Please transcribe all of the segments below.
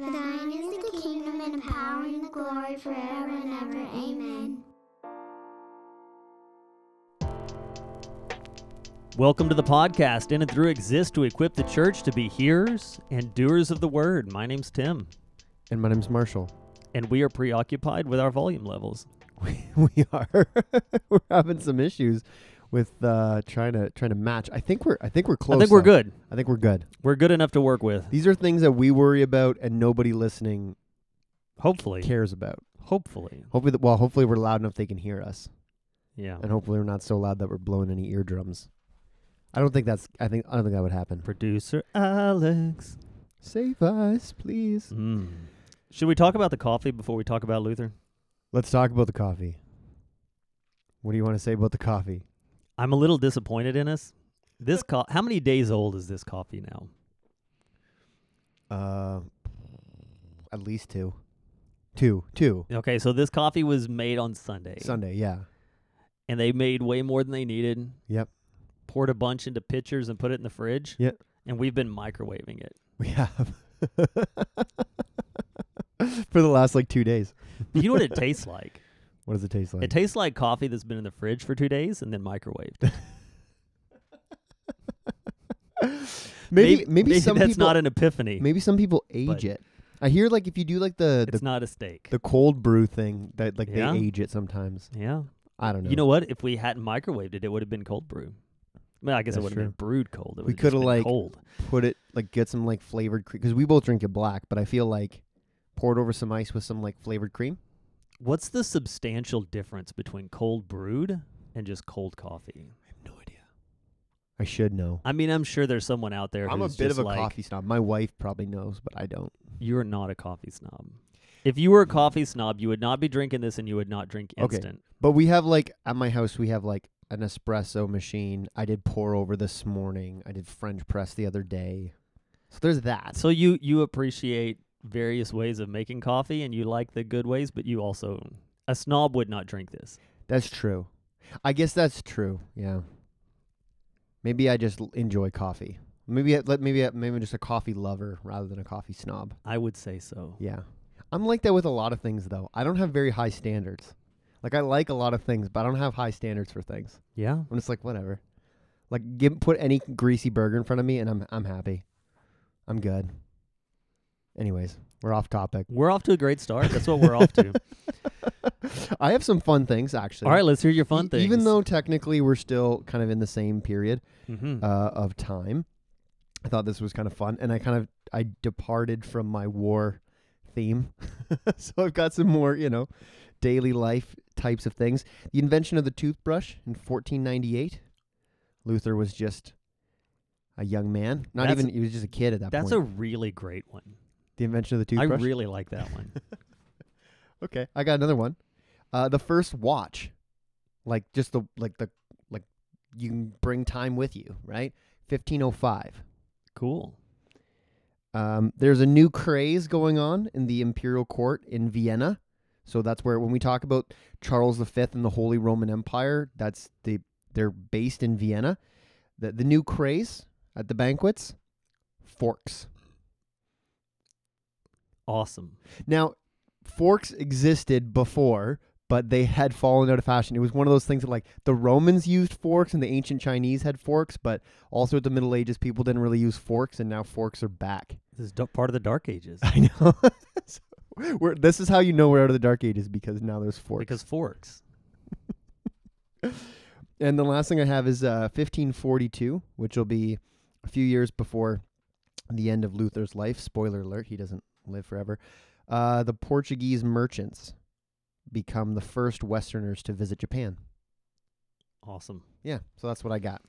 for thine is the kingdom and the power and the glory forever and ever. Amen. Welcome to the podcast, In and Through exists to equip the church to be hearers and doers of the word. My name's Tim. And my name's Marshall. And we are preoccupied with our volume levels. We are. We're having some issues with trying to match. I think we're close. I think we're good. We're good enough to work with. These are things that we worry about and nobody listening hopefully cares about. Hopefully we're loud enough they can hear us. Yeah. And hopefully we're not so loud that we're blowing any eardrums. I don't think that would happen. Producer Alex, save us, please. Mm. Should we talk about the coffee before we talk about Luther? Let's talk about the coffee. What do you want to say about the coffee? I'm a little disappointed in us. This how many days old is this coffee now? At least two. Okay, so this coffee was made on Sunday. Sunday, yeah. And they made way more than they needed. Yep. Poured a bunch into pitchers and put it in the fridge. Yep. And we've been microwaving it. We have. For the last 2 days. You know what it tastes like? What does it taste like? It tastes like coffee that's been in the fridge for 2 days and then microwaved. maybe some that's people, not an epiphany. Maybe some people age it. I hear if you do it's not a steak. The cold brew thing that they age it sometimes. Yeah. I don't know. You know what? If we hadn't microwaved it, it would have been cold brew. I guess that's it would have been brewed cold. We could have cold. Put it get some flavored cream because we both drink it black, but I feel pour it over some ice with some flavored cream. What's the substantial difference between cold brewed and just cold coffee? I have no idea. I should know. I mean, I'm sure there's someone out there. I'm a bit of a coffee snob. My wife probably knows, but I don't. You're not a coffee snob. If you were a coffee snob, you would not be drinking this, and you would not drink instant. Okay. But we have at my house, we have an espresso machine. I did pour over this morning. I did French press the other day. So there's that. So you appreciate various ways of making coffee, and you like the good ways, but you also, a snob would not drink this. That's true. I guess that's true. Yeah. Maybe I just enjoy coffee. Maybe I'm just a coffee lover rather than a coffee snob. I would say so. Yeah. I'm like that with a lot of things, though. I don't have very high standards. I like a lot of things, but I don't have high standards for things. Yeah. I'm just whatever. Put any greasy burger in front of me, and I'm happy. I'm good. Anyways, we're off topic. We're off to a great start. That's what we're off to. I have some fun things, actually. All right, let's hear your fun things. Even though technically we're still kind of in the same period of time, I thought this was kind of fun, and I departed from my war theme. So I've got some more, daily life types of things. The invention of the toothbrush in 1498. Luther was just a young man. He was just a kid at that point. That's a really great one. The invention of the toothbrush? I really like that one. Okay, I got another one. The first watch, you can bring time with you, right? 1505. Cool. There's a new craze going on in the imperial court in Vienna. So that's where, when we talk about Charles V and the Holy Roman Empire, that's they're based in Vienna. The new craze at the banquets, forks. Awesome. Now, forks existed before, but they had fallen out of fashion. It was one of those things that the Romans used forks and the ancient Chinese had forks, but also at the Middle Ages, people didn't really use forks, and now forks are back. This is part of the Dark Ages. I know. This is how you know we're out of the Dark Ages, because now there's forks. Because forks. And the last thing I have is 1542, which will be a few years before the end of Luther's life. Spoiler alert, he doesn't live forever. The Portuguese merchants become the first Westerners to visit Japan. Awesome. Yeah, so that's what I got.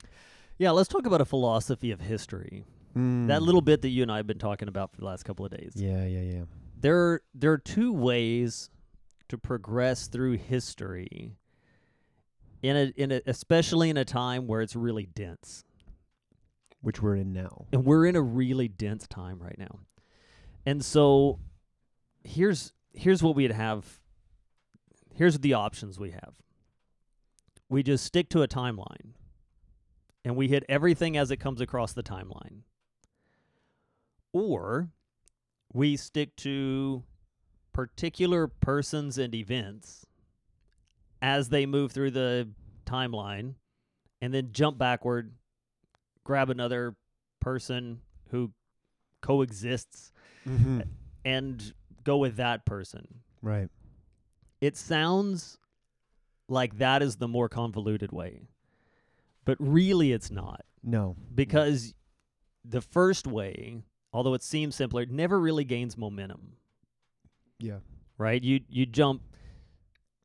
Yeah, let's talk about a philosophy of history. That little bit that you and I have been talking about for the last couple of days. Yeah. There are two ways to progress through history, especially in a time where it's really dense. Which we're in now. And we're in a really dense time right now. And so here's what we'd have. Here's the options we have. We just stick to a timeline, and we hit everything as it comes across the timeline. Or we stick to particular persons and events as they move through the timeline, and then jump backward, grab another person who coexists, mm-hmm. and go with that person. Right. It sounds like that is the more convoluted way, but really it's not. No. Because the first way, although it seems simpler, it never really gains momentum. Yeah. Right? You jump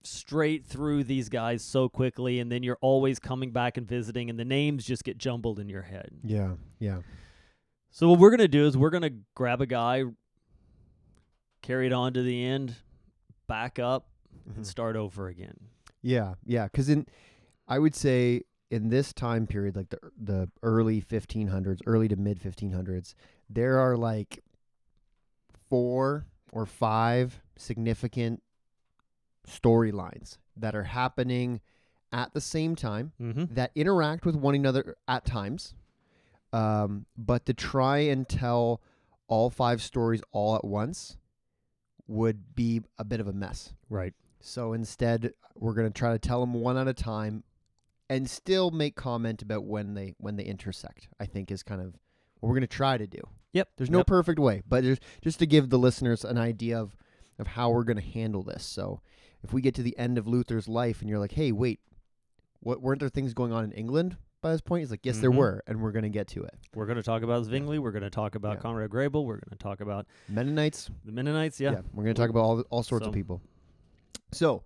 straight through these guys so quickly, and then you're always coming back and visiting, and the names just get jumbled in your head. Yeah, yeah. So what we're going to do is we're going to grab a guy, carry it on to the end, back up, mm-hmm. and start over again. Yeah, yeah. Because I would say in this time period, like the early 1500s, early to mid 1500s, there are like 4 or 5 significant storylines that are happening at the same time, mm-hmm. that interact with one another at times, but to try and tell all 5 stories all at once would be a bit of a mess. Right. So instead, we're going to try to tell them one at a time and still make comment about when they intersect, I think, is kind of what we're going to try to do. Yep. There's no perfect way, but just to give the listeners an idea of how we're going to handle this. So if we get to the end of Luther's life and you're like, hey, wait, weren't there things going on in England by this point? He's like, yes, mm-hmm. there were, and we're going to get to it. We're going to talk about Zwingli. We're going to talk about Conrad Grebel. We're going to talk about The Mennonites, yeah. We're going to talk about all sorts of people. So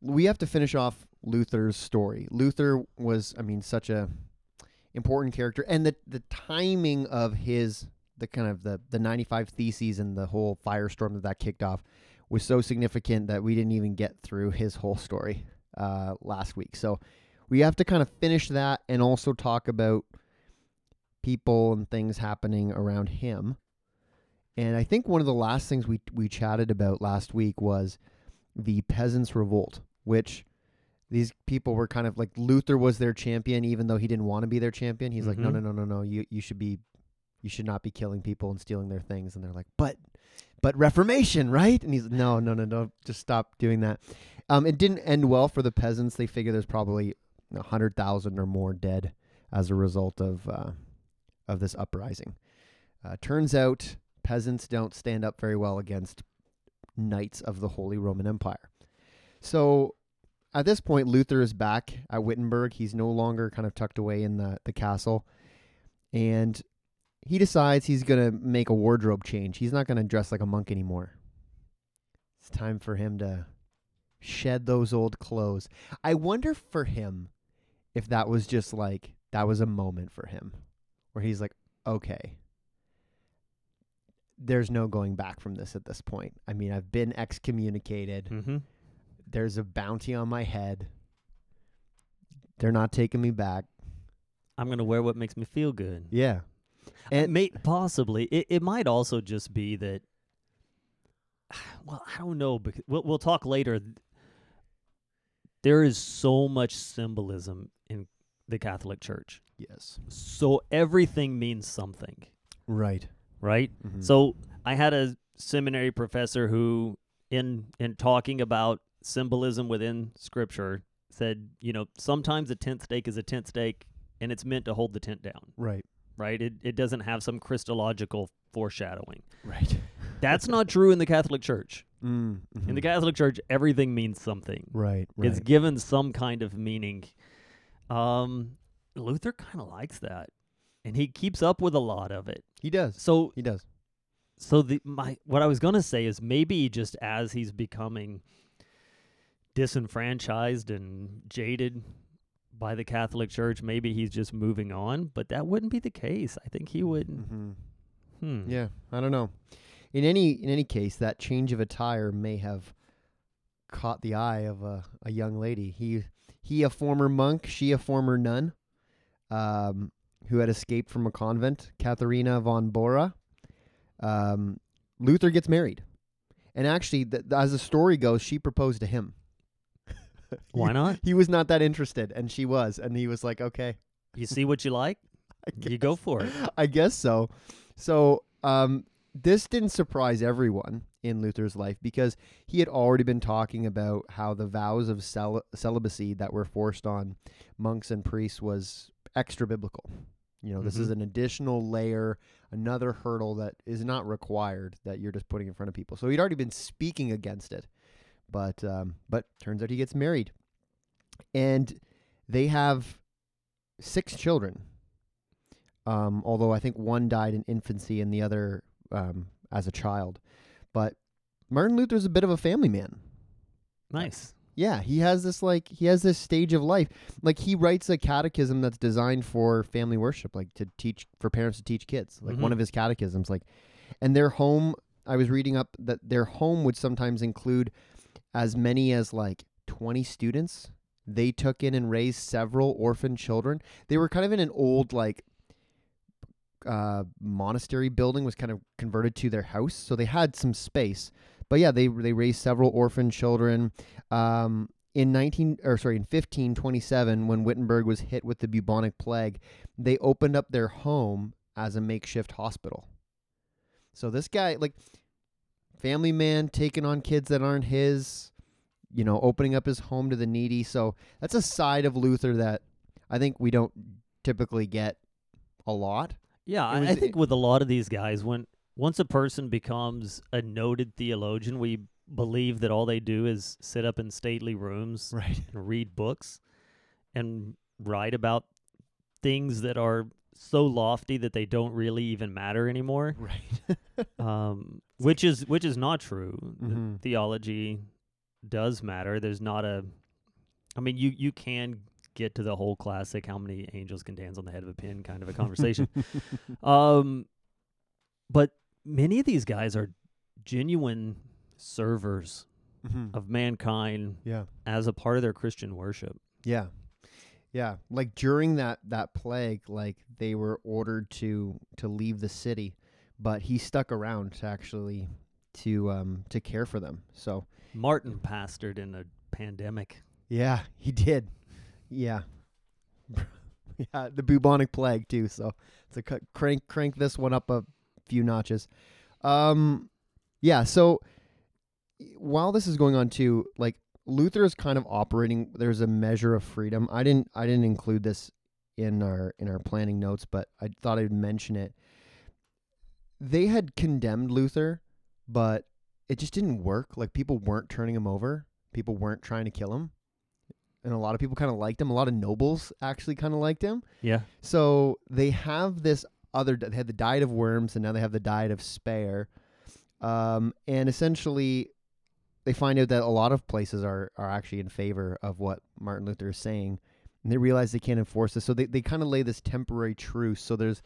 we have to finish off Luther's story. Luther was, such a important character. And the timing of the 95 Theses and the whole firestorm that kicked off was so significant that we didn't even get through his whole story last week. So we have to kind of finish that and also talk about people and things happening around him. And I think one of the last things we chatted about last week was the Peasants' Revolt, which these people were kind of like, Luther was their champion, even though he didn't want to be their champion. He's mm-hmm. like, no, you should not be killing people and stealing their things. And they're like, but Reformation, right? And he's like, no, just stop doing that. It didn't end well for the peasants. They figure there's probably 100,000 or more dead as a result of this uprising. Turns out peasants don't stand up very well against Knights of the Holy Roman Empire. So at this point, Luther is back at Wittenberg. He's no longer kind of tucked away in the castle. And he decides he's going to make a wardrobe change. He's not going to dress like a monk anymore. It's time for him to shed those old clothes. I wonder for him if that was just like, that was a moment for him where he's like, okay, there's no going back from this at this point. I've been excommunicated. Mm-hmm. There's a bounty on my head. They're not taking me back. I'm going to wear what makes me feel good. Yeah. And possibly it might also just be that. Well, I don't know. Because we'll talk later. There is so much symbolism in the Catholic Church. Yes. So everything means something. Right. Mm-hmm. So I had a seminary professor who, in talking about symbolism within Scripture, said, sometimes a tent stake is a tent stake, and it's meant to hold the tent down. Right. Right? It doesn't have some Christological foreshadowing. Right. That's not true in the Catholic Church. Mm-hmm. In the Catholic Church, everything means something. Right. It's given some kind of meaning. Luther kind of likes that, and he keeps up with a lot of it. He does. So he does. So what I was going to say is maybe just as he's becoming disenfranchised and jaded by the Catholic Church, maybe he's just moving on, but that wouldn't be the case. I think he would. Mm-hmm. Yeah, I don't know. In any case, that change of attire may have caught the eye of a young lady. He a former monk, she a former nun, who had escaped from a convent, Katharina von Bora. Luther gets married. And actually, as the story goes, she proposed to him. Why not? He was not that interested, and she was, and he was like, okay. You see what you like? You go for it. I guess so. So this didn't surprise everyone in Luther's life, because he had already been talking about how the vows of celibacy that were forced on monks and priests was extra biblical. You know, this is an additional layer, another hurdle that is not required, that you're just putting in front of people. So he'd already been speaking against it, but turns out he gets married, and they have 6 children. Although I think one died in infancy and the other as a child. But Martin Luther's a bit of a family man. Nice. Yeah, he has this stage of life. Like, he writes a catechism that's designed for family worship, like to teach, for parents to teach kids. Like, one of his catechisms, like, and their home, I was reading up that their home would sometimes include as many as like 20 students. They took in and raised several orphan children. They were kind of in an old, like, monastery building was kind of converted to their house, so they had some space. But yeah, they raised several orphan children. In 1527, when Wittenberg was hit with the bubonic plague, they opened up their home as a makeshift hospital. So this guy, like, family man, taking on kids that aren't his, you know, opening up his home to the needy. So that's a side of Luther that I think we don't typically get a lot. Yeah, I think with a lot of these guys, once a person becomes a noted theologian, we believe that all they do is sit up in stately rooms and read books and write about things that are so lofty that they don't really even matter anymore. Right. which is not true. Mm-hmm. Theology does matter. There's not a... I mean, you can get to the whole classic "how many angels can dance on the head of a pin" kind of a conversation. But many of these guys are genuine servers of mankind as a part of their Christian worship. Yeah. Yeah. Like, during that plague, like, they were ordered to leave the city, but he stuck around to care for them. So Martin pastored in a pandemic. Yeah, he did. Yeah. Yeah, the bubonic plague too, so it's a crank this one up a few notches. So while this is going on too, like, Luther is kind of operating, there's a measure of freedom. I didn't include this in our planning notes, but I thought I'd mention it. They had condemned Luther, but it just didn't work. Like, people weren't turning him over. People weren't trying to kill him. And a lot of people kind of liked him. A lot of nobles actually kind of liked him. Yeah. So they have this other... They had the diet of worms, and now they have the diet of spare. And essentially, they find out that a lot of places are actually in favor of what Martin Luther is saying. And they realize they can't enforce this. So they kind of lay this temporary truce. So there's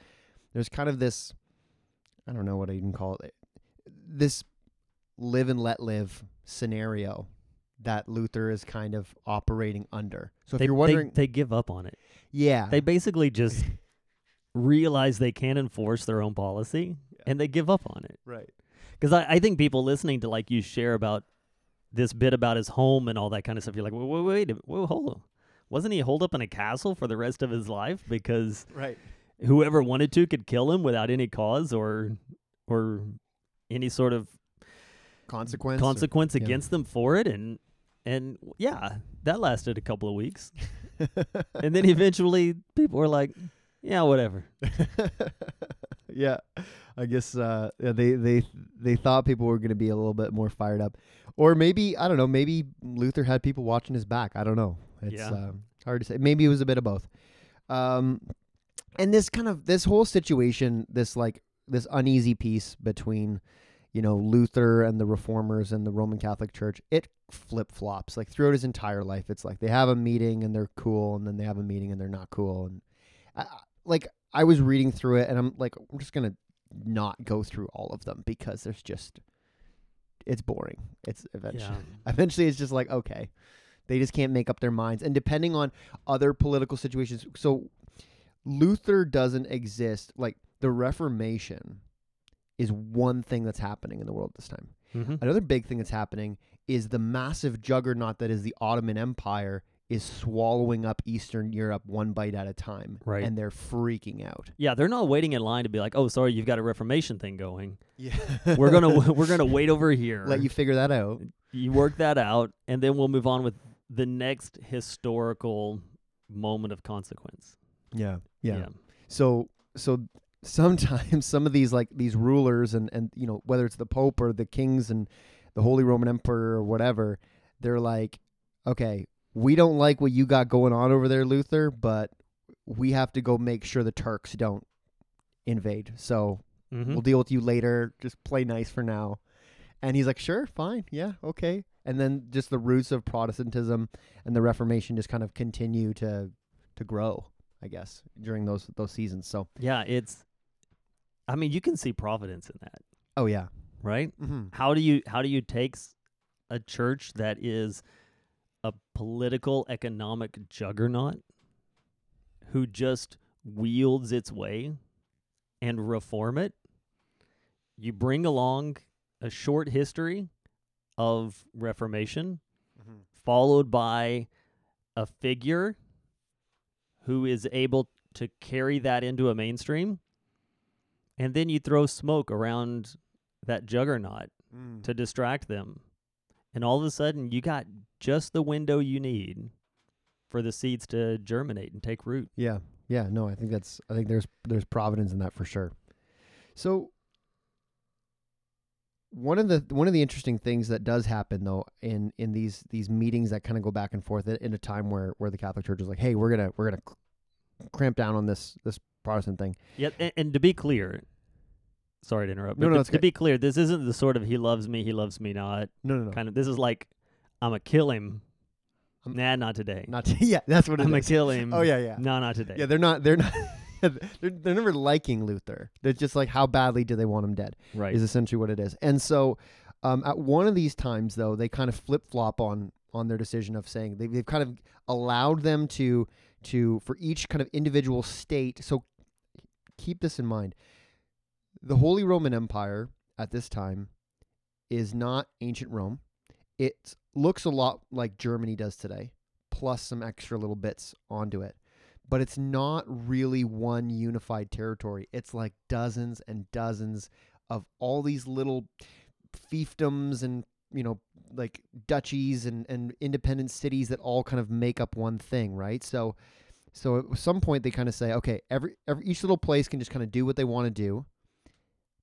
kind of this... I don't know what I even call it. This live and let live scenario that Luther is kind of operating under. So if you're wondering... They give up on it. Yeah. They basically just realize they can't enforce their own policy, and they give up on it. Right. Because I think people listening to, like, you share about this bit about his home and all that kind of stuff, you're like, wait, hold on. Wasn't he holed up in a castle for the rest of his life? Because whoever wanted to could kill him without any cause or any sort of consequence against them for it. And yeah, that lasted a couple of weeks. And then eventually people were like, yeah, whatever. Yeah. I guess they thought people were going to be a little bit more fired up. Or maybe, I don't know, maybe Luther had people watching his back. I don't know. It's hard to say. Maybe it was a bit of both. And this whole situation, this uneasy peace between, you know, Luther and the reformers and the Roman Catholic Church, it flip-flops. Like, throughout his entire life, it's like they have a meeting and they're cool, and then they have a meeting and they're not cool. And I was reading through it, and I'm just going to not go through all of them, because there's just, it's boring. It's eventually it's just like, okay, they just can't make up their minds. And depending on other political situations, so Luther doesn't exist. Like, the Reformation is one thing that's happening in the world this time. Mm-hmm. Another big thing that's happening is the massive juggernaut that is the Ottoman Empire is swallowing up Eastern Europe one bite at a time. Right. And they're freaking out. Yeah, they're not waiting in line to be like, oh, sorry, you've got a Reformation thing going. Yeah. We're gonna wait over here. Let you figure that out. You work that out, and then we'll move on with the next historical moment of consequence. Yeah. So sometimes some of these, like, these rulers and you know, whether it's the Pope or the kings and the Holy Roman Emperor or whatever, they're like, okay, we don't like what you got going on over there, Luther, but we have to go make sure the Turks don't invade. So we'll deal with you later. Just play nice for now. And he's like, sure, fine. Yeah, okay. And then just the roots of Protestantism and the Reformation just kind of continue to grow, I guess, during those seasons. So yeah, you can see providence in that. Oh yeah. Right? Mm-hmm. How do you take a church that is a political economic juggernaut who just wields its way and reform it? You bring along a short history of Reformation, followed by a figure who is able to carry that into a mainstream, and then you throw smoke around that juggernaut to distract them. And all of a sudden, you got just the window you need for the seeds to germinate and take root. Yeah. No, I think there's providence in that for sure. So one of the interesting things that does happen though in these meetings that kind of go back and forth in a time where the Catholic Church is like, hey, we're gonna cramp down on this Protestant thing. Yeah, and to be clear, sorry to interrupt. No, to be clear, this isn't the sort of he loves me not. No. Kind of. This is like, I'm gonna kill him. Nah, not today. Yeah, that's what it is. I'm gonna kill him. Oh yeah. No, not today. Yeah, they're not. They're never liking Luther. They're just like, how badly do they want him dead? Right. Is essentially what it is. And so at one of these times, though, they kind of flip-flop on their decision of saying they've kind of allowed them to for each kind of individual state. So keep this in mind. The Holy Roman Empire at this time is not ancient Rome. It looks a lot like Germany does today, plus some extra little bits onto it. But it's not really one unified territory. It's like dozens and dozens of all these little fiefdoms and, you know, like duchies and independent cities that all kind of make up one thing, right? So at some point they kind of say, okay, each little place can just kind of do what they want to do,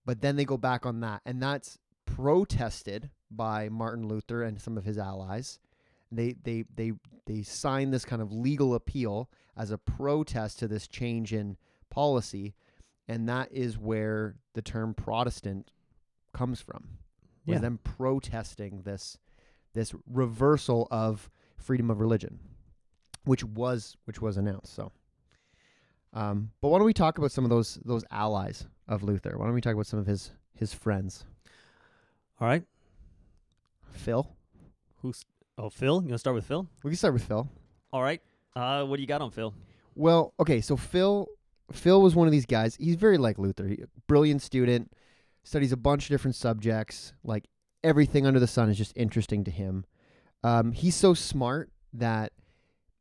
but then they go back on that. And that's protested by Martin Luther and some of his allies. They sign this kind of legal appeal as a protest to this change in policy, and that is where the term Protestant comes from. Was them protesting this reversal of freedom of religion, which was announced. So, but why don't we talk about some of those allies of Luther? Why don't we talk about some of his friends? All right, Phil. Phil? You want to start with Phil? We can start with Phil. All right. What do you got on Phil? Well, okay, so Phil was one of these guys. He's very like Luther. He, brilliant student, studies a bunch of different subjects. Like, everything under the sun is just interesting to him. He's so smart that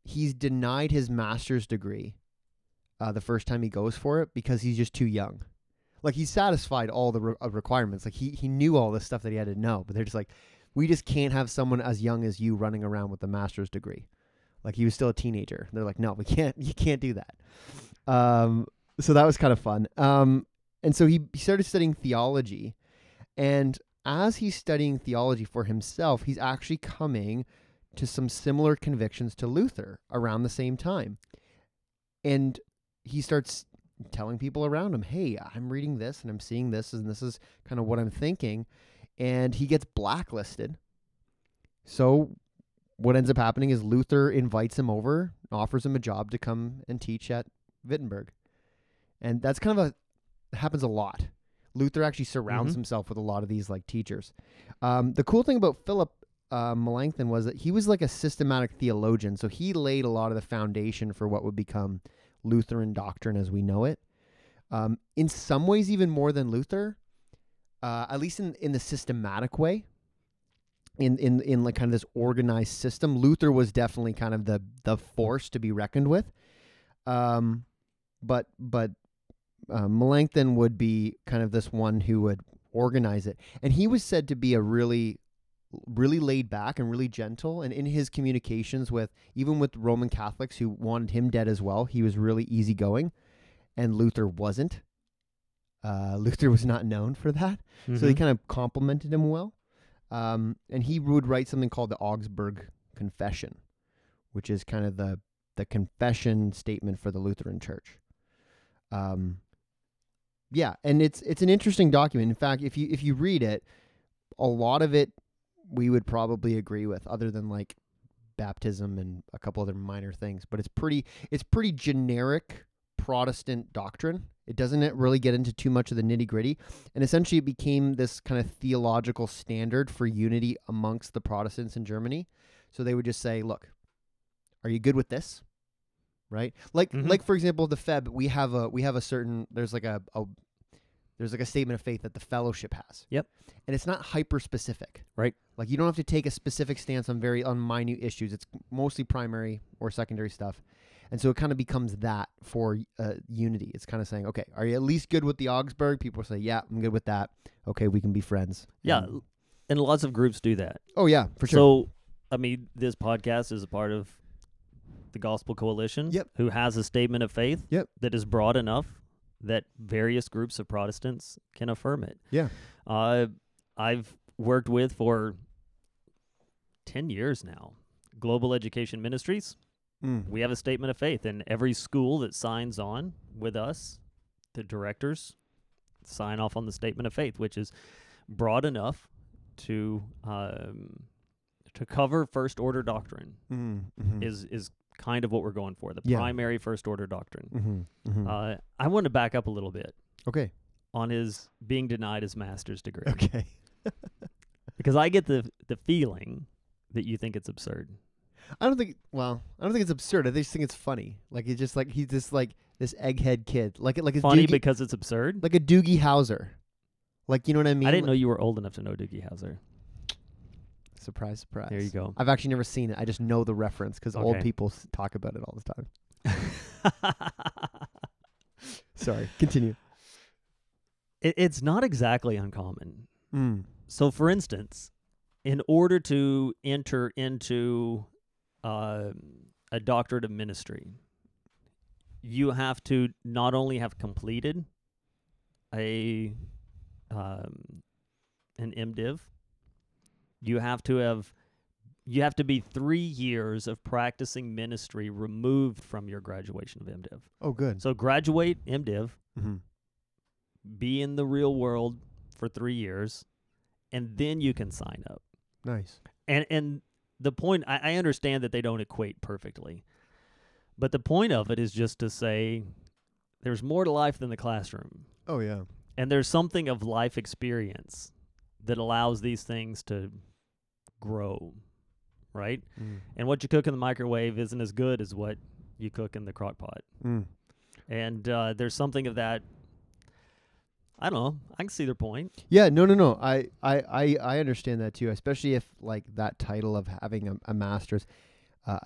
he's denied his master's degree the first time he goes for it because he's just too young. Like, he satisfied all the requirements. Like, he knew all this stuff that he had to know, but they're just like, we just can't have someone as young as you running around with a master's degree. Like, he was still a teenager. They're like, no, we can't. You can't do that. So that was kind of fun. And so he started studying theology. And as he's studying theology for himself, he's actually coming to some similar convictions to Luther around the same time. And he starts telling people around him, hey, I'm reading this and I'm seeing this and this is kind of what I'm thinking. And he gets blacklisted. So what ends up happening is Luther invites him over, offers him a job to come and teach at Wittenberg. And that's kind of happens a lot. Luther actually surrounds himself with a lot of these like teachers. The cool thing about Philip Melanchthon was that he was like a systematic theologian. So he laid a lot of the foundation for what would become Lutheran doctrine as we know it. In some ways, even more than Luther, at least in the systematic way. in like kind of this organized system. Luther was definitely kind of the force to be reckoned with. But Melanchthon would be kind of this one who would organize it. And he was said to be a really, really laid back and really gentle. And in his communications with, even with Roman Catholics who wanted him dead as well, he was really easygoing, and Luther wasn't. Luther was not known for that. Mm-hmm. So they kind of complimented him well. And he would write something called the Augsburg Confession, which is kind of the confession statement for the Lutheran Church. Yeah, and it's an interesting document. In fact, if you read it, a lot of it we would probably agree with, other than like baptism and a couple other minor things. But it's pretty generic Protestant doctrine. It doesn't really get into too much of the nitty-gritty. And essentially it became this kind of theological standard for unity amongst the Protestants in Germany. So they would just say, look, are you good with this? Right? Like, mm-hmm. like for example, the FEB, we have a certain, there's like a statement of faith that the fellowship has. Yep. And it's not hyper specific. Right. Like you don't have to take a specific stance on minute issues. It's mostly primary or secondary stuff. And so it kind of becomes that for unity. It's kind of saying, okay, are you at least good with the Augsburg? People say, yeah, I'm good with that. Okay, we can be friends. Yeah, and lots of groups do that. Oh, yeah, for sure. So, I mean, this podcast is a part of the Gospel Coalition, yep. who has a statement of faith yep. that is broad enough that various groups of Protestants can affirm it. Yeah. I've worked with for 10 years now, Global Education Ministries. We have a statement of faith, and every school that signs on with us, the directors sign off on the statement of faith, which is broad enough to cover first order doctrine. Mm-hmm. Is kind of what we're going for, the yeah. primary first order doctrine. Mm-hmm. Mm-hmm. I want to back up a little bit. Okay. On his being denied his master's degree. Okay. Because I get the feeling that you think it's absurd. I don't think it's absurd. I just think it's funny. Like it's just like he's just like this egghead kid. Like funny because it's absurd. Like a Doogie Howser. Like you know what I mean? I didn't know you were old enough to know Doogie Howser. Surprise, surprise. There you go. I've actually never seen it. I just know the reference because old people talk about it all the time. Sorry. Continue. It's not exactly uncommon. Mm. So, for instance, in order to enter into a doctorate of ministry, you have to not only have completed an MDiv, you have to be 3 years of practicing ministry removed from your graduation of MDiv. Oh, good. So graduate MDiv, mm-hmm. be in the real world for 3 years, and then you can sign up. Nice. And the point, I understand that they don't equate perfectly, but the point of it is just to say there's more to life than the classroom. Oh, yeah. And there's something of life experience that allows these things to grow, right? Mm. And what you cook in the microwave isn't as good as what you cook in the crock pot. Mm. And there's something of that. I don't know. I can see their point. Yeah, no. I understand that too, especially if like that title of having a master's.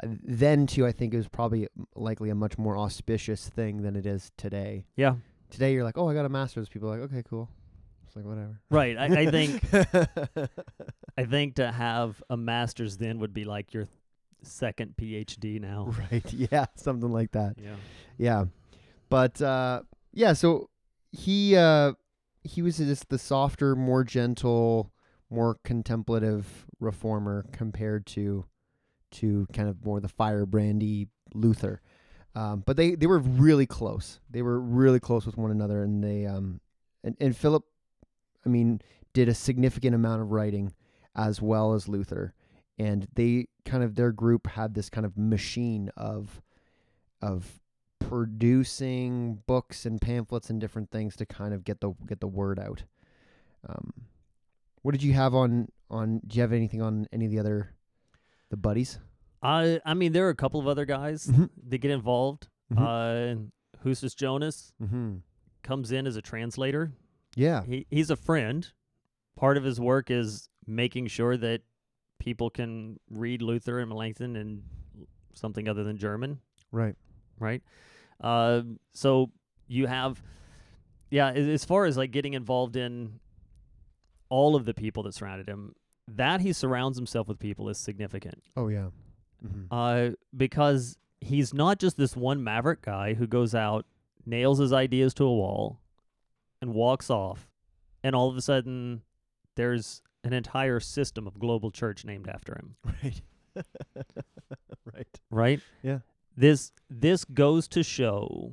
Then too, I think it was probably likely a much more auspicious thing than it is today. Yeah. Today you're like, oh, I got a master's. People are like, okay, cool. It's like whatever. Right. I think. I think to have a master's then would be like your second PhD now. Right. Yeah. Something like that. Yeah. Yeah. But yeah. So. He was just the softer, more gentle, more contemplative reformer compared to kind of more the firebrandy Luther. But they were really close. They were really close with one another, and they and Philip, I mean, did a significant amount of writing as well as Luther, and they kind of their group had this kind of machine of producing books and pamphlets and different things to kind of get the word out. What did you have on? Do you have anything on any of the buddies? I mean, there are a couple of other guys mm-hmm. that get involved. Mm-hmm. Justus Jonas mm-hmm. comes in as a translator. Yeah, he's a friend. Part of his work is making sure that people can read Luther and Melanchthon in something other than German. Right. Right. So you have, yeah, as far as like getting involved in all of the people that surrounded him, that he surrounds himself with people is significant. Oh, yeah. Mm-hmm. Because he's not just this one maverick guy who goes out, nails his ideas to a wall, and walks off, and all of a sudden there's an entire system of global church named after him. Right. Right. Right? Yeah. This goes to show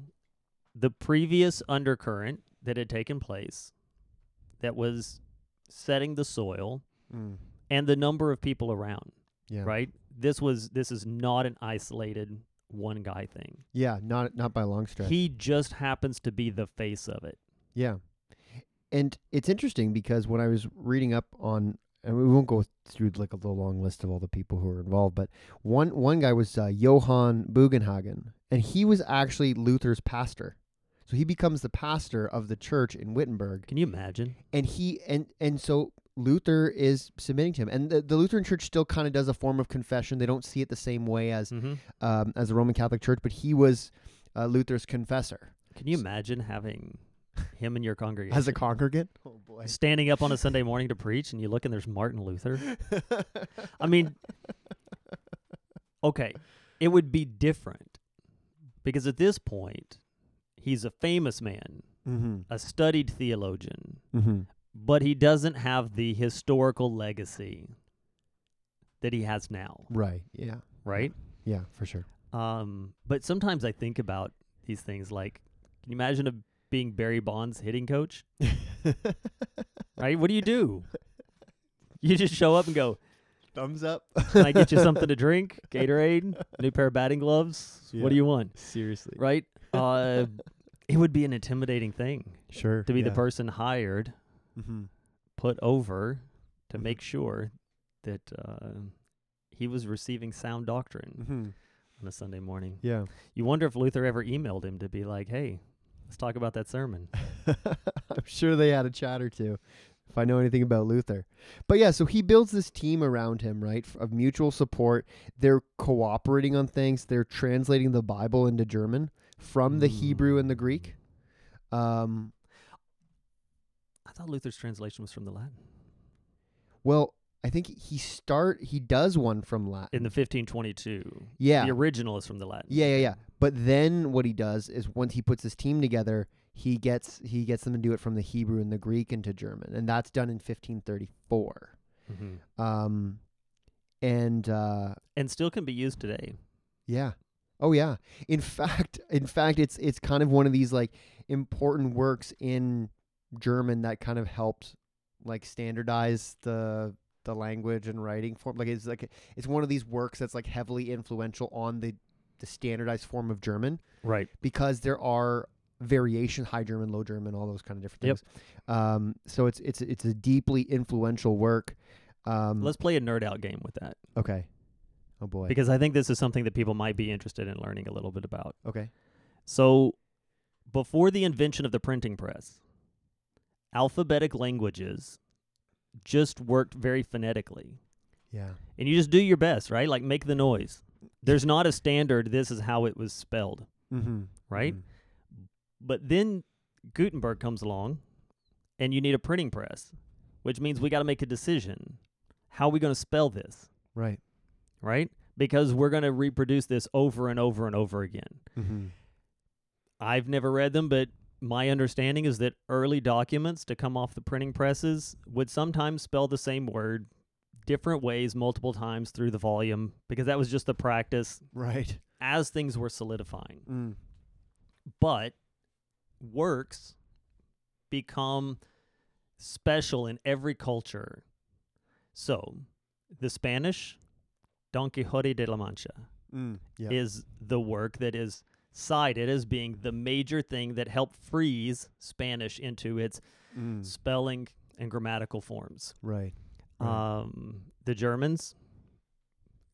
the previous undercurrent that had taken place that was setting the soil and the number of people around. Yeah. Right? This is not an isolated one guy thing. Yeah, not by a long stretch. He just happens to be the face of it. Yeah. And it's interesting because when I was reading up on, and we won't go through like a long list of all the people who were involved, but one guy was Johann Bugenhagen, and he was actually Luther's pastor. So he becomes the pastor of the church in Wittenberg. Can you imagine? And so Luther is submitting to him, and the Lutheran Church still kind of does a form of confession. They don't see it the same way as the Roman Catholic Church, but he was Luther's confessor. Can you imagine having him in your congregation as a congregant? Oh boy! Standing up on a Sunday morning to preach, and you look, and there's Martin Luther. I mean, okay, it would be different because at this point, he's a famous man, a studied theologian. Mm-hmm. But he doesn't have the historical legacy that he has now. Right, yeah. Right? Yeah, for sure. But sometimes I think about these things like, can you imagine being Barry Bonds' hitting coach? Right? What do? You just show up and go, thumbs up. Can I get you something to drink? Gatorade? New pair of batting gloves? Yeah. What do you want? Seriously. Right? It would be an intimidating thing. Sure. To be the person hired... Mm-hmm. put over to make sure that he was receiving sound doctrine on a Sunday morning. Yeah. You wonder if Luther ever emailed him to be like, hey, let's talk about that sermon. I'm sure they had a chat or two, if I know anything about Luther. But yeah, so he builds this team around him, right, of mutual support. They're cooperating on things. They're translating the Bible into German from the Hebrew and the Greek. I thought Luther's translation was from the Latin. Well, I think he does one from Latin. In the 1522. Yeah. The original is from the Latin. Yeah. But then what he does is once he puts his team together, he gets them to do it from the Hebrew and the Greek into German. And that's done in 1534. Mm-hmm. And still can be used today. Yeah. Oh yeah. In fact it's kind of one of these like important works in German that kind of helped like standardize the language and writing form. Like it's one of these works that's like heavily influential on the standardized form of German. Right. Because there are variations, high German, low German, all those kind of different things. So it's a deeply influential work. Let's play a nerd out game with that. Okay. Oh boy. Because I think this is something that people might be interested in learning a little bit about. Okay. So before the invention of the printing press, alphabetic languages just worked very phonetically. Yeah. And you just do your best, right? Like make the noise. There's not a standard, this is how it was spelled, right? Mm-hmm. But then Gutenberg comes along and you need a printing press, which means we got to make a decision. How are we going to spell this? Right. Right? Because we're going to reproduce this over and over and over again. Mm-hmm. I've never read them, but my understanding is that early documents to come off the printing presses would sometimes spell the same word different ways multiple times through the volume because that was just the practice right. as things were solidifying. Mm. But works become special in every culture. So the Spanish Don Quixote de la Mancha is the work that is cited as being the major thing that helped freeze Spanish into its spelling and grammatical forms. Right. The Germans,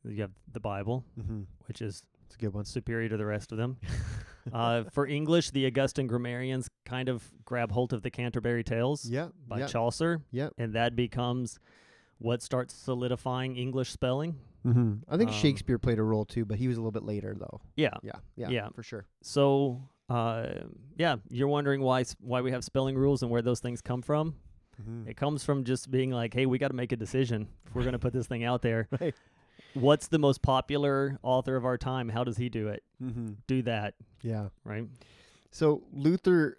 you have the Bible, which is a good one, superior to the rest of them. For English, the Augustine grammarians kind of grab hold of the Canterbury Tales by Chaucer, and that becomes what starts solidifying English spelling. Mm-hmm. I think Shakespeare played a role too, but he was a little bit later though. Yeah, for sure. So, you're wondering why we have spelling rules and where those things come from. Mm-hmm. It comes from just being like, hey, we got to make a decision if we're going to put this thing out there. Right. What's the most popular author of our time? How does he do it? Mm-hmm. Do that. Yeah. Right. So Luther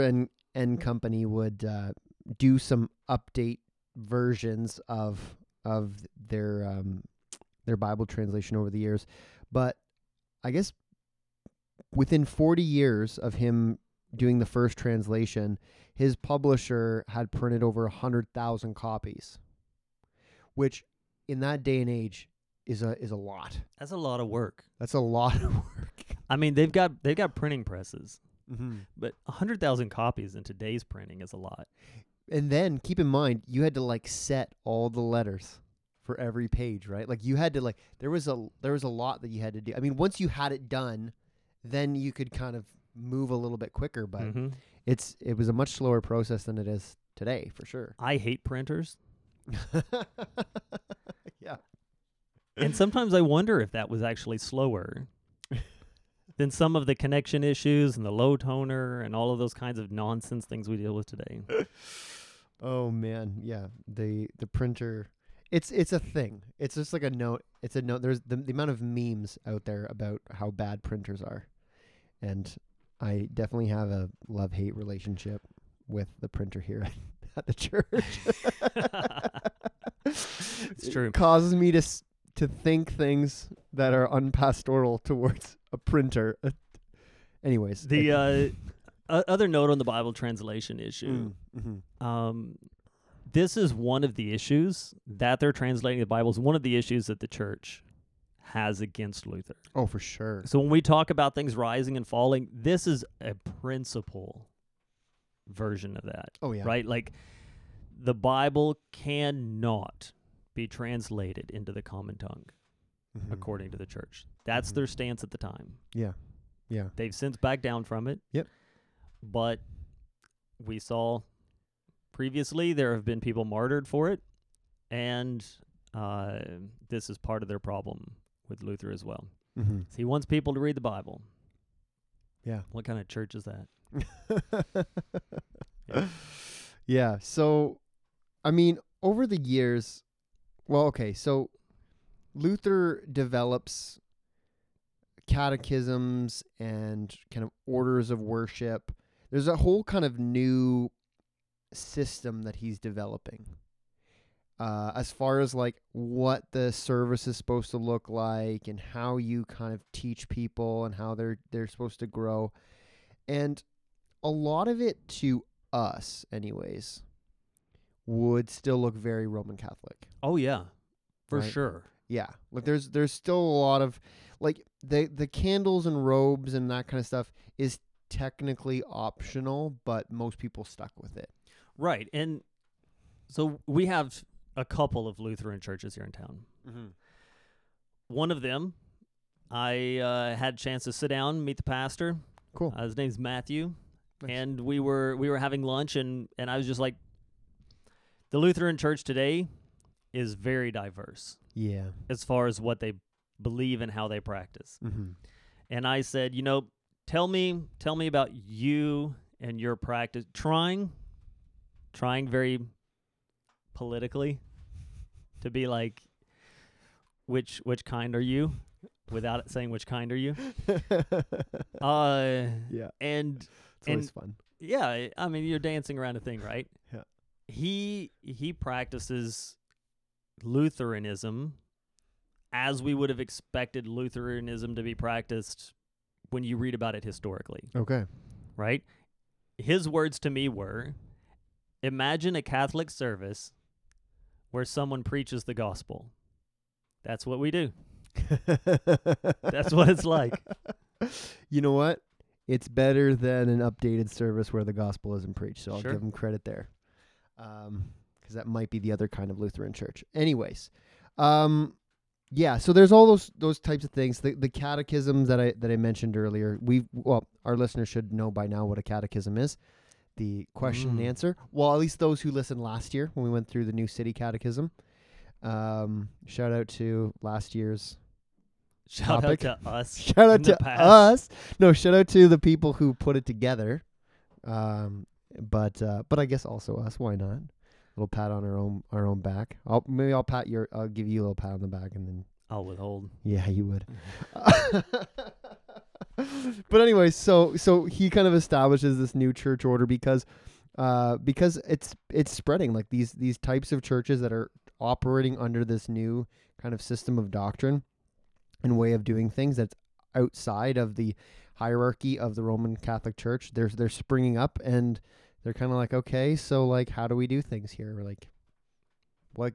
and company would do some update versions of their Bible translation over the years, but I guess within 40 years of him doing the first translation, his publisher had printed over 100,000 copies, which in that day and age is a lot. That's a lot of work. I mean, they've got printing presses, mm-hmm. but 100,000 copies in today's printing is a lot. And then keep in mind, you had to set all the letters for every page, right? Like you had to there was a lot that you had to do. I mean, once you had it done, then you could kind of move a little bit quicker, but mm-hmm. it was a much slower process than it is today, for sure. I hate printers. Yeah. And sometimes I wonder if that was actually slower than some of the connection issues and the low toner and all of those kinds of nonsense things we deal with today. Oh man, yeah. The printer, it's a thing. It's just like a note. It's a note. There's the amount of memes out there about how bad printers are. And I definitely have a love-hate relationship with the printer here at the church. It's true. It causes me to think things that are unpastoral towards a printer. Anyways. The other note on the Bible translation issue. Mm-hmm. This is one of the issues that they're translating the Bible is one of the issues that the church has against Luther. Oh, for sure. So when we talk about things rising and falling, this is a principle version of that. Oh, yeah. Right? Like the Bible cannot be translated into the common tongue, mm-hmm. according to the church. That's mm-hmm. their stance at the time. Yeah. Yeah. They've since backed down from it. Yep. But we saw previously there have been people martyred for it, and this is part of their problem with Luther as well. Mm-hmm. So he wants people to read the Bible. Yeah. What kind of church is that? Yeah. Yeah. So, I mean, over the years, so Luther develops catechisms and kind of orders of worship. There's a whole kind of new system that he's developing as far as like what the service is supposed to look like and how you kind of teach people and how they're supposed to grow. And a lot of it to us anyways would still look very Roman Catholic. Oh yeah. For right? sure. Yeah. Like there's still a lot of like the candles and robes and that kind of stuff is technically optional, but most people stuck with it. Right. And so we have a couple of Lutheran churches here in town. Mm-hmm. One of them, I had a chance to sit down and meet the pastor. Cool. His name's Matthew. Nice. And we were having lunch and I was just like, the Lutheran church today is very diverse. Yeah. As far as what they believe and how they practice. Mm-hmm. And I said, you know, tell me about you and your practice. Trying very politically to be like, which kind are you? Without saying which kind are you? Yeah. And it's always fun. Yeah, I mean you're dancing around a thing, right? Yeah. He practices Lutheranism as we would have expected Lutheranism to be practiced when you read about it historically. Okay. Right? His words to me were, imagine a Catholic service where someone preaches the gospel. That's what we do. That's what it's like. You know what? It's better than an updated service where the gospel isn't preached, so I'll give him credit there. Because that might be the other kind of Lutheran church. Anyways, yeah, so there's all those types of things. The catechisms that I mentioned earlier. Our listeners should know by now what a catechism is. The question and answer. Well, at least those who listened last year when we went through the New City Catechism. Shout out to last year's topic. Shout out to us. Shout out to us. No, shout out to the people who put it together. But I guess also us. Why not? A little pat on our own back. I'll give you a little pat on the back, and then I'll withhold. Yeah, you would. But anyway, so he kind of establishes this new church order because it's spreading, like these types of churches that are operating under this new kind of system of doctrine and way of doing things that's outside of the hierarchy of the Roman Catholic Church. They're springing up, and they're kind of like, okay, so like, how do we do things here? We're like,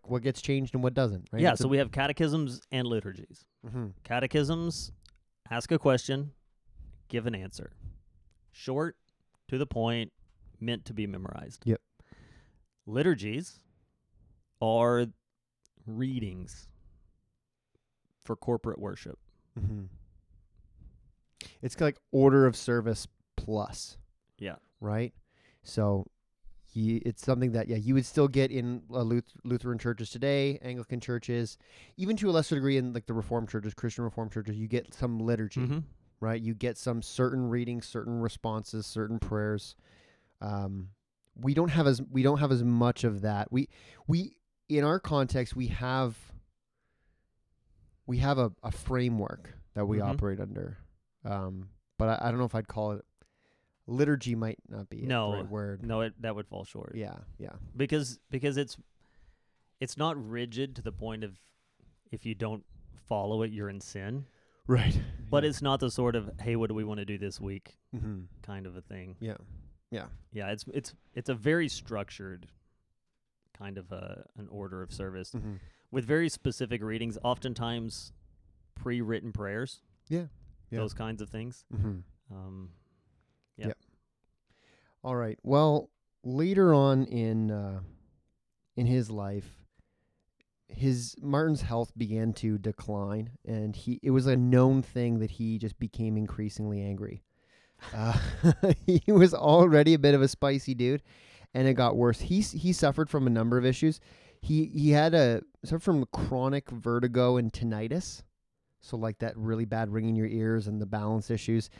what gets changed and what doesn't, right? Yeah, so we have catechisms and liturgies. Mm-hmm. Catechisms, ask a question, give an answer. Short, to the point, meant to be memorized. Yep. Liturgies are readings for corporate worship. Mm-hmm. It's like order of service plus. Yeah. Right? So it's something that, yeah, you would still get in Lutheran churches today, Anglican churches, even to a lesser degree in like the Reformed churches, Christian Reformed churches. You get some liturgy, mm-hmm. right? You get some certain readings, certain responses, certain prayers. We don't have as much of that. We in our context we have a framework that we mm-hmm. operate under, but I don't know if I'd call it. Liturgy might not be the right word. No, that would fall short. Yeah. Because it's not rigid to the point of if you don't follow it, you're in sin. Right. But yeah. It's not the sort of, hey, what do we want to do this week mm-hmm. kind of a thing. Yeah. Yeah, it's a very structured kind of an order of service mm-hmm. with very specific readings, oftentimes pre-written prayers. Yeah. Those kinds of things. Mm-hmm. Yep. All right. Well, later on in his life, Martin's health began to decline, and it was a known thing that he just became increasingly angry. He was already a bit of a spicy dude, and it got worse. He suffered from a number of issues. He suffered from chronic vertigo and tinnitus, so like that really bad ring in your ears and the balance issues.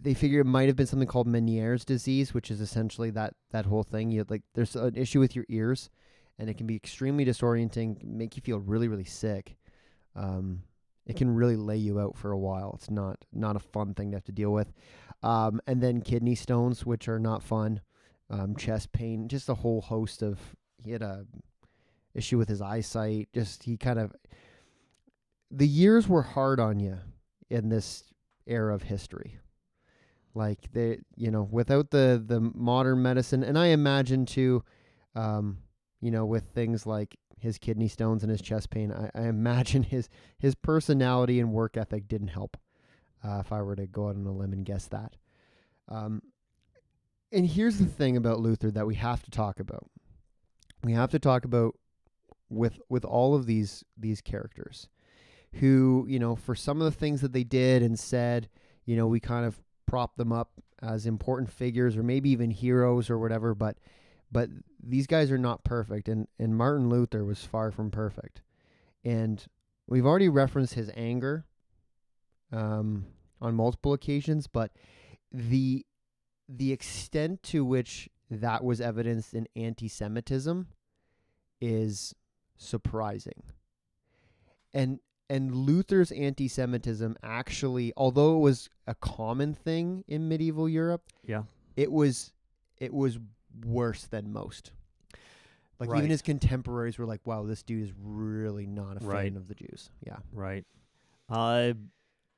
They figure it might have been something called Meniere's disease, which is essentially that whole thing. There's an issue with your ears, and it can be extremely disorienting, make you feel really, really sick. It can really lay you out for a while. It's not a fun thing to have to deal with. And then kidney stones, which are not fun, chest pain, just a whole host of. He had a issue with his eyesight. The years were hard on you in this era of history. Like they, without the modern medicine, and I imagine too, with things like his kidney stones and his chest pain, I imagine his personality and work ethic didn't help. If I were to go out on a limb and guess that, and here's the thing about Luther that we have to talk about. We have to talk about with all of these characters, who for some of the things that they did and said, we kind of prop them up as important figures or maybe even heroes or whatever, but these guys are not perfect, and Martin Luther was far from perfect. And we've already referenced his anger on multiple occasions, but the extent to which that was evidenced in anti-Semitism is surprising. And Luther's anti-Semitism actually, although it was a common thing in medieval Europe, yeah, it was worse than most. Like right. Even his contemporaries were like, "Wow, this dude is really not a right. fan of the Jews." Yeah, right.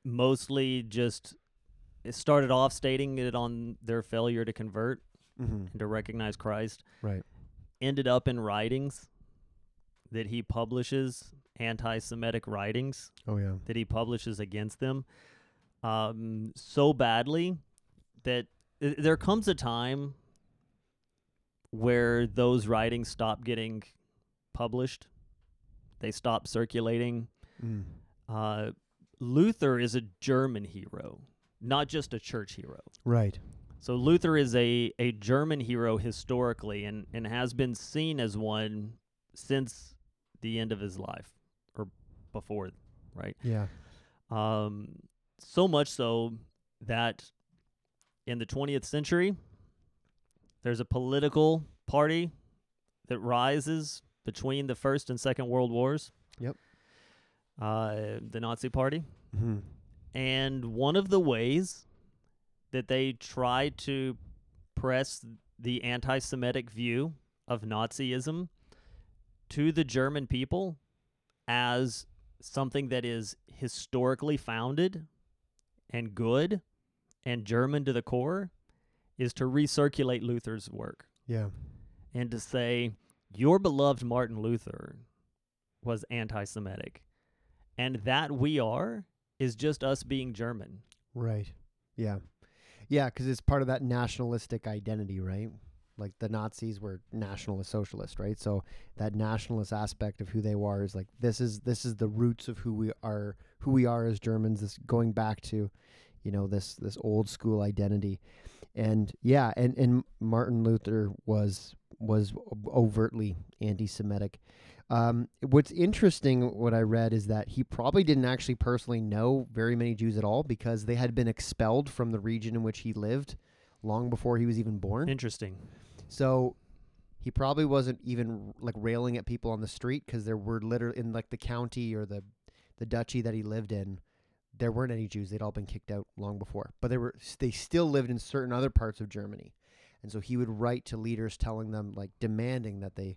Mostly just it started off stating it on their failure to convert mm-hmm. and to recognize Christ. Right. Ended up in writings that he publishes. Anti-Semitic writings that he publishes against them so badly that there comes a time where those writings stop getting published. They stop circulating. Mm. Luther is a German hero, not just a church hero. Right. So Luther is a German hero historically and has been seen as one since the end of his life or before, right? Yeah. So much so that in the 20th century, there's a political party that rises between the First and Second World Wars. Yep. The Nazi Party. Mm-hmm. And one of the ways that they try to press the anti-Semitic view of Nazism to the German people as something that is historically founded and good and German to the core is to recirculate Luther's work. Yeah. And to say, your beloved Martin Luther was anti-Semitic. And that we are is just us being German. Right. Yeah. Yeah, because it's part of that nationalistic identity, right? Like the Nazis were nationalist socialists, right? So that nationalist aspect of who they were is like, this is the roots of who we are as Germans, this going back to, you know, this old school identity. And yeah, and Martin Luther was overtly anti-Semitic. What's interesting, what I read, is that he probably didn't actually personally know very many Jews at all because they had been expelled from the region in which he lived long before he was even born. Interesting. So he probably wasn't even like railing at people on the street because there were literally in like the county or the duchy that he lived in, there weren't any Jews. They'd all been kicked out long before, but they still lived in certain other parts of Germany. And so he would write to leaders telling them, like demanding that they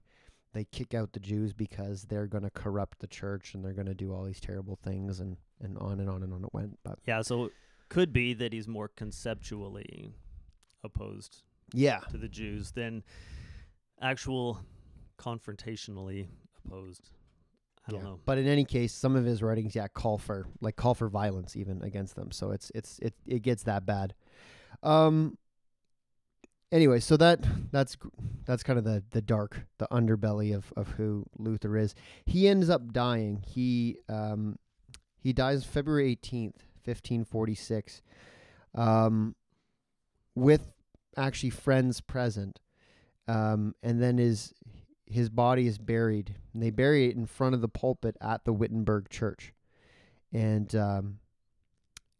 kick out the Jews because they're going to corrupt the church and they're going to do all these terrible things and on and on and on it went. But yeah, so it could be that he's more conceptually opposed to the Jews than actual confrontationally opposed. I don't know. But in any case, some of his writings, call for violence even against them. So it gets that bad. Anyway, so that's kind of the dark, the underbelly of who Luther is. He ends up dying. He dies February 18th, 1546, with actually friends present. And then his body is buried, and they bury it in front of the pulpit at the Wittenberg Church. And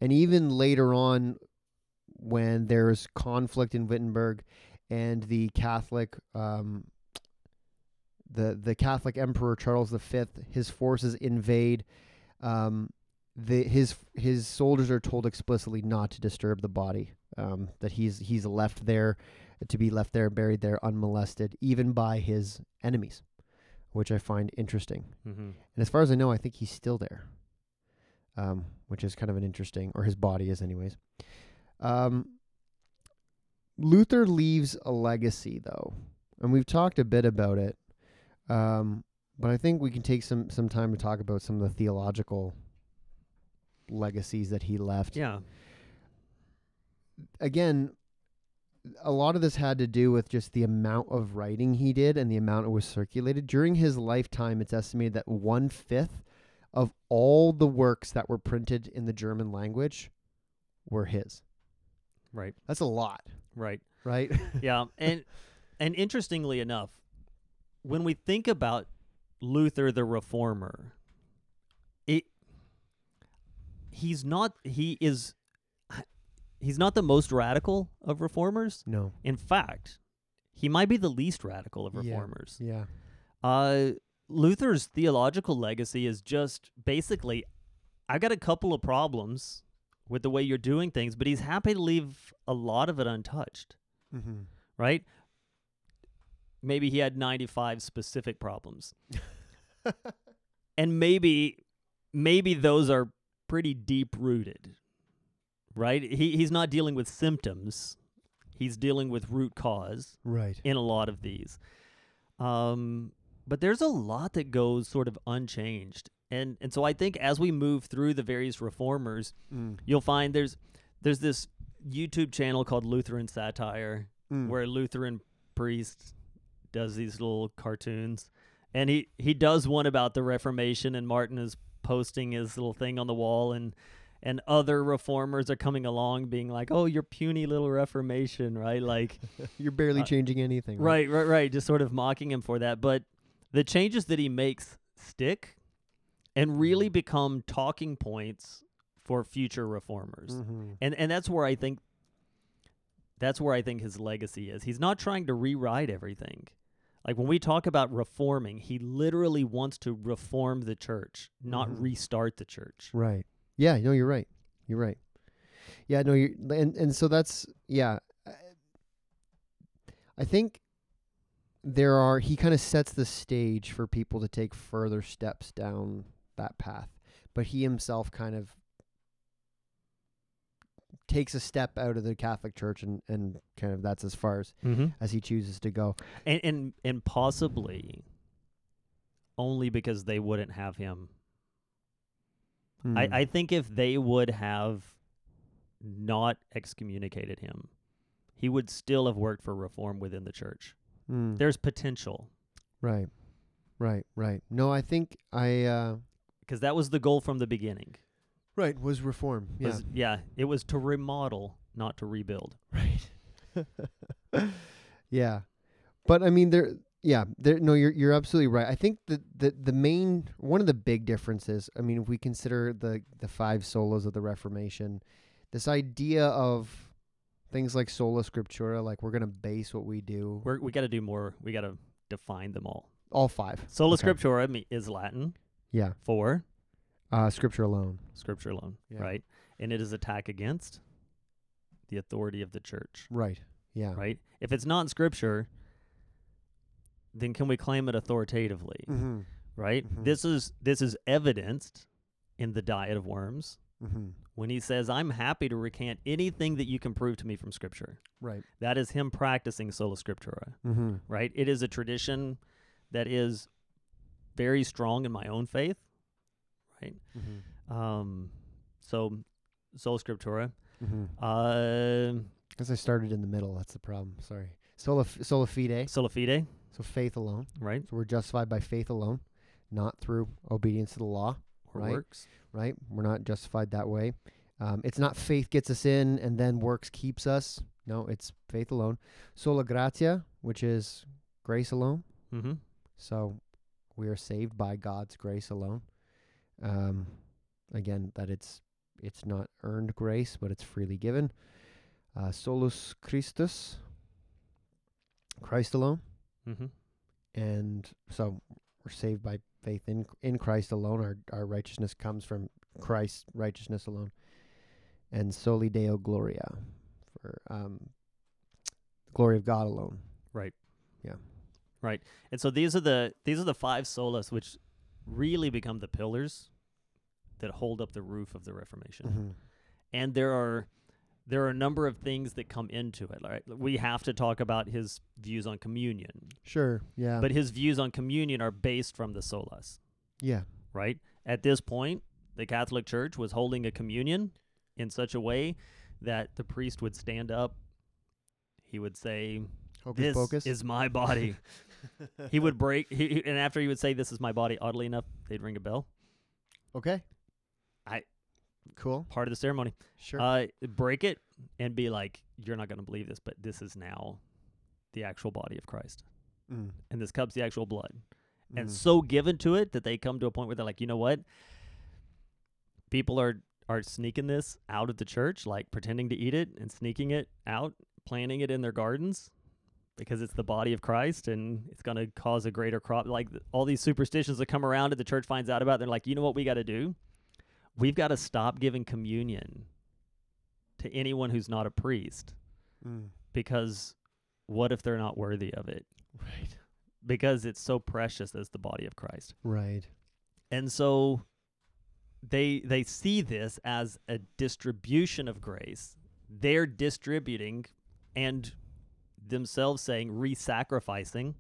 even later on, when there's conflict in Wittenberg and the Catholic Emperor Charles V, his forces invade, his soldiers are told explicitly not to disturb the body, that he's left there to be left there, buried there unmolested, even by his enemies, which I find interesting. Mm-hmm. And as far as I know, I think he's still there, which is kind of an interesting, or his body is anyways. Luther leaves a legacy though, and we've talked a bit about it. But I think we can take some time to talk about some of the theological legacies that he left. Yeah. Again, a lot of this had to do with just the amount of writing he did and the amount it was circulated during his lifetime. It's estimated that 1/5 of all the works that were printed in the German language were his. Right. That's a lot. Right. Right. Yeah. And interestingly enough, when we think about Luther the Reformer, he's not the most radical of reformers. No. In fact, he might be the least radical of reformers. Yeah. Luther's theological legacy is just basically, I got a couple of problems with the way you're doing things, but he's happy to leave a lot of it untouched, mm-hmm. right? Maybe he had 95 specific problems. And maybe those are pretty deep-rooted, right? He's not dealing with symptoms. He's dealing with root cause right. in a lot of these. But there's a lot that goes sort of unchanged. And so I think as we move through the various reformers, you'll find there's this YouTube channel called Lutheran Satire, where a Lutheran priest does these little cartoons. And he does one about the Reformation, and Martin is posting his little thing on the wall, and other reformers are coming along being like, oh, your puny little Reformation, right? Like you're barely changing anything. Right? Right, just sort of mocking him for that. But the changes that he makes stick and really become talking points for future reformers. Mm-hmm. And that's where I think his legacy is. He's not trying to rewrite everything. Like when we talk about reforming, he literally wants to reform the church, not restart the church. Right. Yeah, no, you're right. You're right. Yeah, no, you and so that's I think he kind of sets the stage for people to take further steps down that path, but he himself kind of takes a step out of the Catholic Church and kind of that's as far as he chooses to go. And possibly only because they wouldn't have him. Mm. I think if they would have not excommunicated him, he would still have worked for reform within the church. Mm. There's potential. Right. No, I think because that was the goal from the beginning. Right, was reform. Yeah. It was to remodel, not to rebuild. Right. Yeah. But I mean you're absolutely right. I think the main one of the big differences, I mean, if we consider the five solas of the Reformation, this idea of things like sola scriptura, like we're gonna base what we do. We gotta do more. We gotta define them all. All five. Sola scriptura is Latin. Yeah. For Scripture alone, yeah. Right? And it is attack against the authority of the church. Right, yeah. Right? If it's not in Scripture, then can we claim it authoritatively? Mm-hmm. Right? Mm-hmm. This is evidenced in the Diet of Worms when he says, I'm happy to recant anything that you can prove to me from Scripture. Right. That is him practicing sola scriptura, right? It is a tradition that is very strong in my own faith. So sola scriptura. Because I started in the middle, that's the problem. Sorry. Sola fide. So faith alone. Right. So we're justified by faith alone, not through obedience to the law or works. Right. We're not justified that way. It's not faith gets us in and then works keeps us. No, it's faith alone. Sola gratia, which is grace alone. So we are saved by God's grace alone. Again, that it's not earned grace, but it's freely given. Solus Christus, Christ alone, and so we're saved by faith in Christ alone. Our righteousness comes from Christ's righteousness alone, and soli Deo Gloria, for the glory of God alone. Right. Yeah. Right. And so these are the five solas, which really become the pillars that hold up the roof of the Reformation. And there are a number of things that come into it, right? We have to talk about his views on communion. Sure, yeah. But his views on communion are based from the solas. Yeah. Right? At this point, the Catholic Church was holding a communion in such a way that the priest would stand up. He would say, Hocus pocus. Is my body. He would break, and after he would say, "This is my body," oddly enough, they'd ring a bell. Okay. Cool. Part of the ceremony. Sure. Break it and be like, "You're not going to believe this, but this is now the actual body of Christ, and this cup's the actual blood." And so given to it that they come to a point where they're like, "You know what? People are sneaking this out of the church, like pretending to eat it and sneaking it out, planting it in their gardens." Because it's the body of Christ and it's going to cause a greater crop. Like all these superstitions that come around that the church finds out about, they're like, you know what we got to do? We've got to stop giving communion to anyone who's not a priest. Because what if they're not worthy of it? Right. Because it's so precious as the body of Christ. Right. And so they see this as a distribution of grace. They're distributing and themselves saying re-sacrificing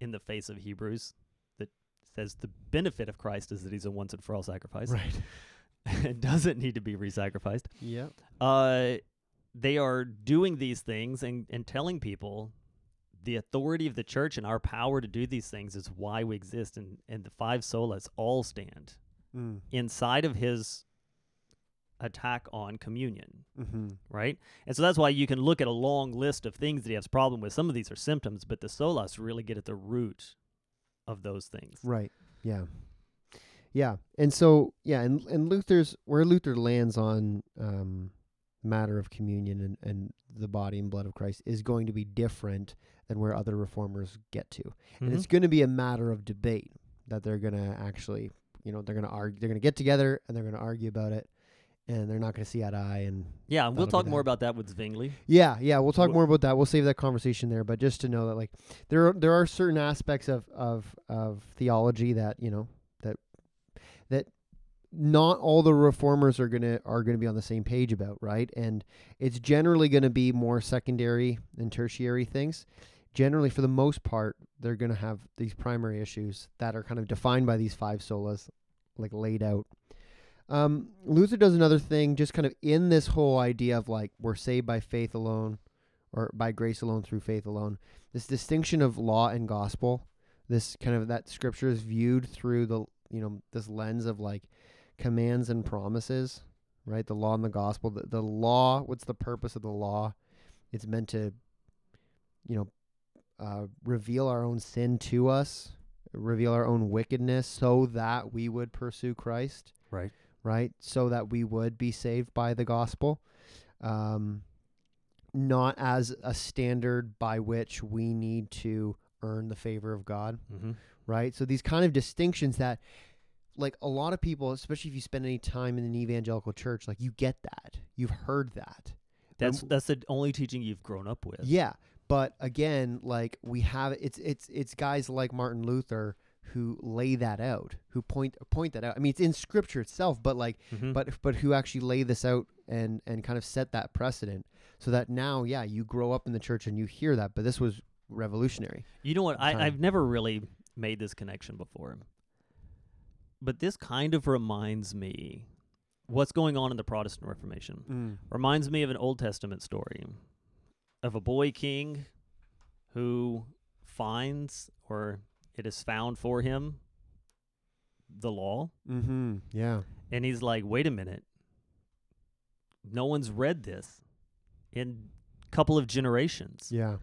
in the face of Hebrews that says the benefit of Christ is that he's a once and for all sacrifice. Right. It doesn't need to be re-sacrificed. Yeah. They are doing these things and telling people the authority of the church and our power to do these things is why we exist, and the five solas all stand inside of his attack on communion, right? And so that's why you can look at a long list of things that he has problem with. Some of these are symptoms, but the solas really get at the root of those things. Right. Yeah. Yeah. And so, yeah. And Luther's, where Luther lands on, matter of communion and the body and blood of Christ is going to be different than where other reformers get to. And it's going to be a matter of debate that they're going to actually, you know, they're going to argue, they're going to get together and they're going to argue about it, and they're not going to see eye to eye. And yeah, we'll talk more about that with Zwingli. Yeah. Yeah. We'll talk more about that. We'll save that conversation there, but just to know that, like, there are certain aspects of theology that, you know, that not all the reformers are going to be on the same page about, right? And it's generally going to be more secondary and tertiary things. Generally, for the most part, they're going to have these primary issues that are kind of defined by these five solas, like laid out. Luther does another thing, just kind of in this whole idea of like, we're saved by faith alone, or by grace alone through faith alone. This distinction of law and gospel, this kind of that scripture is viewed through the, you know, this lens of like commands and promises, right? The law and the gospel. The law, what's the purpose of the law? It's meant to, you know, reveal our own sin to us, reveal our own wickedness so that we would pursue Christ. Right. Right. So that we would be saved by the gospel. Not as a standard by which we need to earn the favor of God. Mm-hmm. Right. So these kind of distinctions that, like, a lot of people, especially if you spend any time in an evangelical church, like, you get that. You've heard that. That's the only teaching you've grown up with. Yeah. But again, like, we have, it's guys like Martin Luther who lay that out, who point that out. I mean, it's in scripture itself, but like, but who actually lay this out and kind of set that precedent so that now, yeah, you grow up in the church and you hear that, but this was revolutionary. You know what? I've never really made this connection before, but this kind of reminds me what's going on in the Protestant Reformation. Reminds me of an Old Testament story of a boy king who finds, or it is found for him, the law. Mm-hmm. Yeah. And he's like, wait a minute. No one's read this in a couple of generations. Yeah.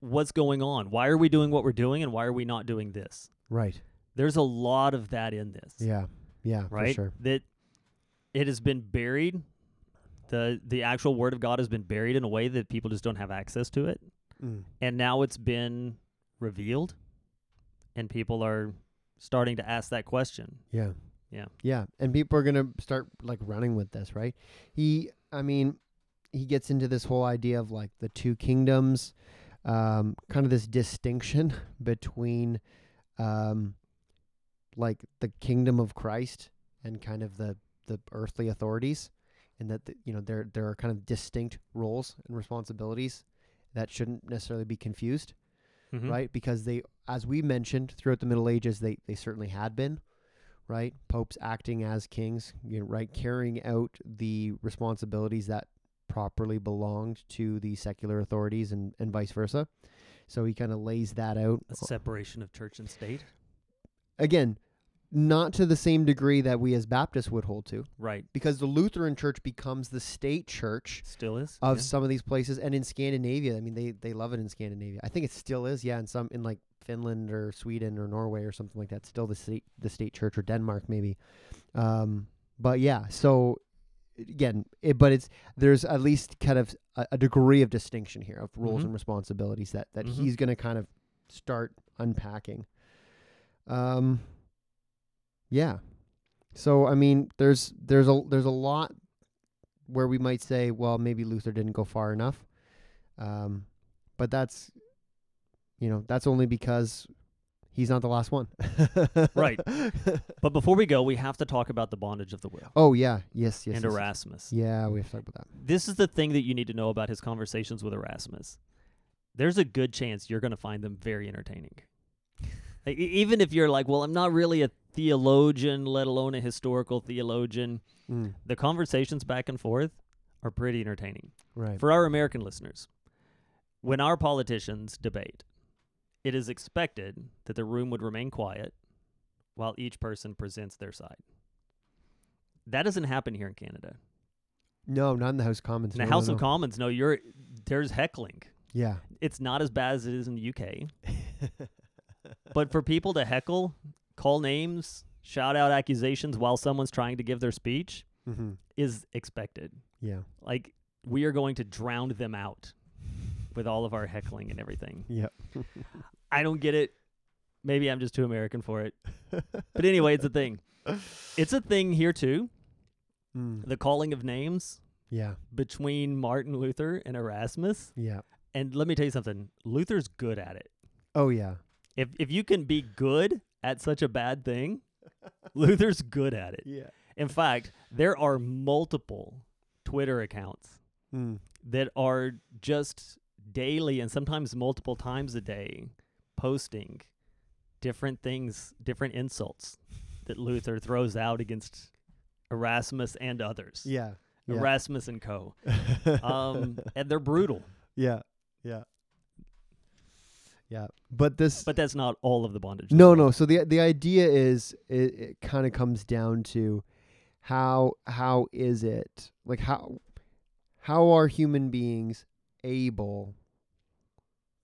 What's going on? Why are we doing what we're doing, and why are we not doing this? Right. There's a lot of that in this. Yeah. Yeah. Right. For sure. That it has been buried. The actual word of God has been buried in a way that people just don't have access to it. And now it's been revealed, and people are starting to ask that question. Yeah. Yeah. Yeah. And people are going to start like running with this, right? He gets into this whole idea of like the two kingdoms, kind of this distinction between, like the kingdom of Christ and kind of the earthly authorities, and that, you know, there are kind of distinct roles and responsibilities that shouldn't necessarily be confused, right? Because they, as we mentioned, throughout the Middle Ages, they certainly had been, right? Popes acting as kings, you know, right? Carrying out the responsibilities that properly belonged to the secular authorities, and vice versa. So he kind of lays that out. A separation of church and state. Again, not to the same degree that we as Baptists would hold to. Right. Because the Lutheran church becomes the state church. Still is. Of some of these places. And in Scandinavia, I mean, they love it in Scandinavia. I think it still is, yeah, in like Finland or Sweden or Norway or something like that. Still the state church, or Denmark maybe. But yeah, so again, there's at least kind of a degree of distinction here of roles and responsibilities that he's going to kind of start unpacking. Yeah. So, I mean, there's a lot where we might say, well, maybe Luther didn't go far enough. But that's, you know, that's only because he's not the last one. Right. But before we go, we have to talk about the bondage of the will. Oh, yeah. Yes, yes. And yes, Erasmus. Yeah, we have to talk about that. This is the thing that you need to know about his conversations with Erasmus. There's a good chance you're going to find them very entertaining. Like, even if you're like, well, I'm not really a theologian, let alone a historical theologian, the conversations back and forth are pretty entertaining. Right. For our American listeners, when our politicians debate, it is expected that the room would remain quiet while each person presents their side. That doesn't happen here in Canada. No, not in the House of Commons. In the House of Commons, no, there's heckling. Yeah. It's not as bad as it is in the UK. But for people to heckle, call names, shout out accusations while someone's trying to give their speech is expected. Yeah. Like, we are going to drown them out with all of our heckling and everything. Yep. I don't get it. Maybe I'm just too American for it. But anyway, it's a thing. It's a thing here, too. Mm. The calling of names. Yeah. Between Martin Luther and Erasmus. Yeah. And let me tell you something. Luther's good at it. Oh, yeah. If you can be good at such a bad thing, Luther's good at it. Yeah. In fact, there are multiple Twitter accounts that are just daily and sometimes multiple times a day posting different things, different insults that Luther throws out against Erasmus and others. Yeah. Yeah. Erasmus and co. And they're brutal. Yeah. Yeah. Yeah. But that's not all of the bondage. No. So the idea is it kind of comes down to how is it, like, how are human beings able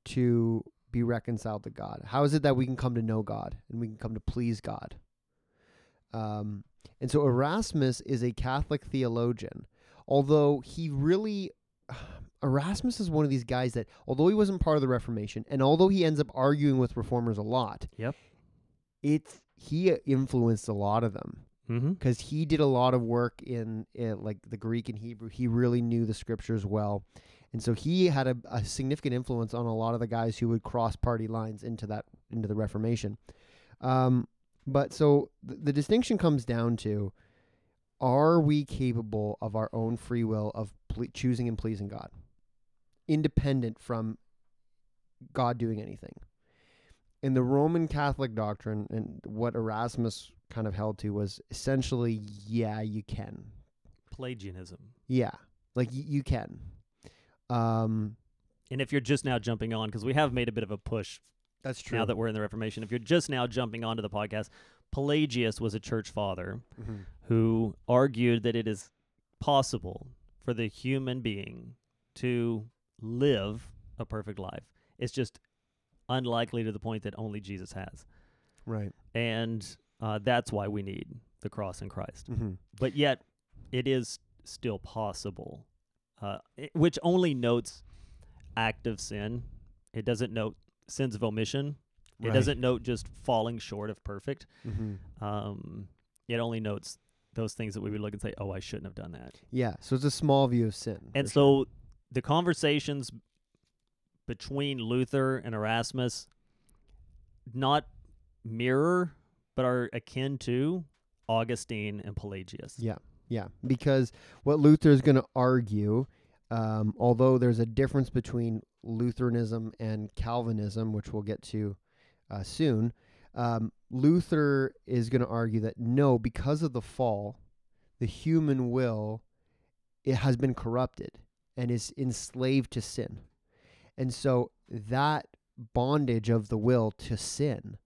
to be reconciled to God? How is it that we can come to know God and we can come to please God? And so Erasmus is a Catholic theologian, although Erasmus is one of these guys that, although he wasn't part of the Reformation, and although he ends up arguing with reformers a lot, yep, he influenced a lot of them because he did a lot of work in like the Greek and Hebrew. He really knew the scriptures well, and so he had a significant influence on a lot of the guys who would cross party lines into the Reformation. But so the distinction comes down to: are we capable of our own free will of choosing and pleasing God, independent from God doing anything? In the Roman Catholic doctrine, and what Erasmus kind of held to was essentially, yeah, you can. Pelagianism. Yeah, like you can. And if you're just now jumping on, because we have made a bit of a push. That's true. Now that we're in the Reformation, if you're just now jumping onto the podcast, Pelagius was a church father who argued that it is possible for the human being to live a perfect life. It's just unlikely to the point that only Jesus has. Right. And that's why we need the cross and Christ. But yet, it is still possible, which only notes act of sin. It doesn't note sins of omission. It doesn't note just falling short of perfect. It only notes those things that we would look and say, oh, I shouldn't have done that. Yeah, so it's a small view of sin. And so the conversations between Luther and Erasmus not mirror, but are akin to Augustine and Pelagius. Yeah, yeah, because what Luther is going to argue, although there's a difference between Lutheranism and Calvinism, which we'll get to soon, Luther is going to argue that no, because of the fall, the human will, it has been corrupted and is enslaved to sin. And so that bondage of the will to sin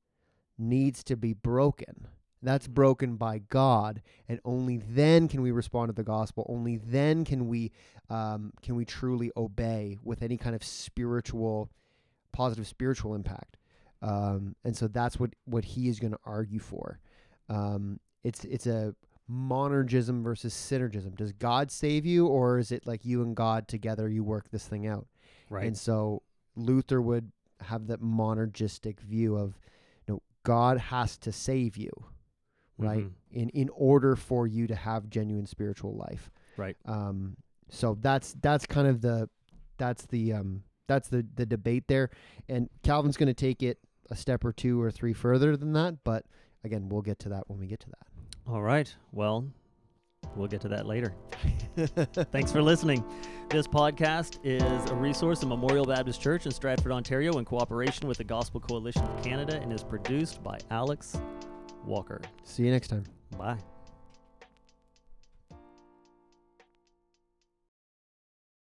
needs to be broken. That's broken by God, and only then can we respond to the gospel. Only then can we truly obey with any kind of spiritual, positive spiritual impact. And so that's what he is going to argue for. It's a monergism versus synergism. Does God save you, or is it like you and God together, you work this thing out? Right. And so Luther would have that monergistic view of, you know, God has to save you, right? In order for you to have genuine spiritual life. Right. So that's kind of the debate there. And Calvin's going to take it a step or two or three further than that. But again, we'll get to that when we get to that. All right. Well, we'll get to that later. Thanks for listening. This podcast is a resource of Memorial Baptist Church in Stratford, Ontario, in cooperation with the Gospel Coalition of Canada, and is produced by Alex Walker. See you next time. Bye.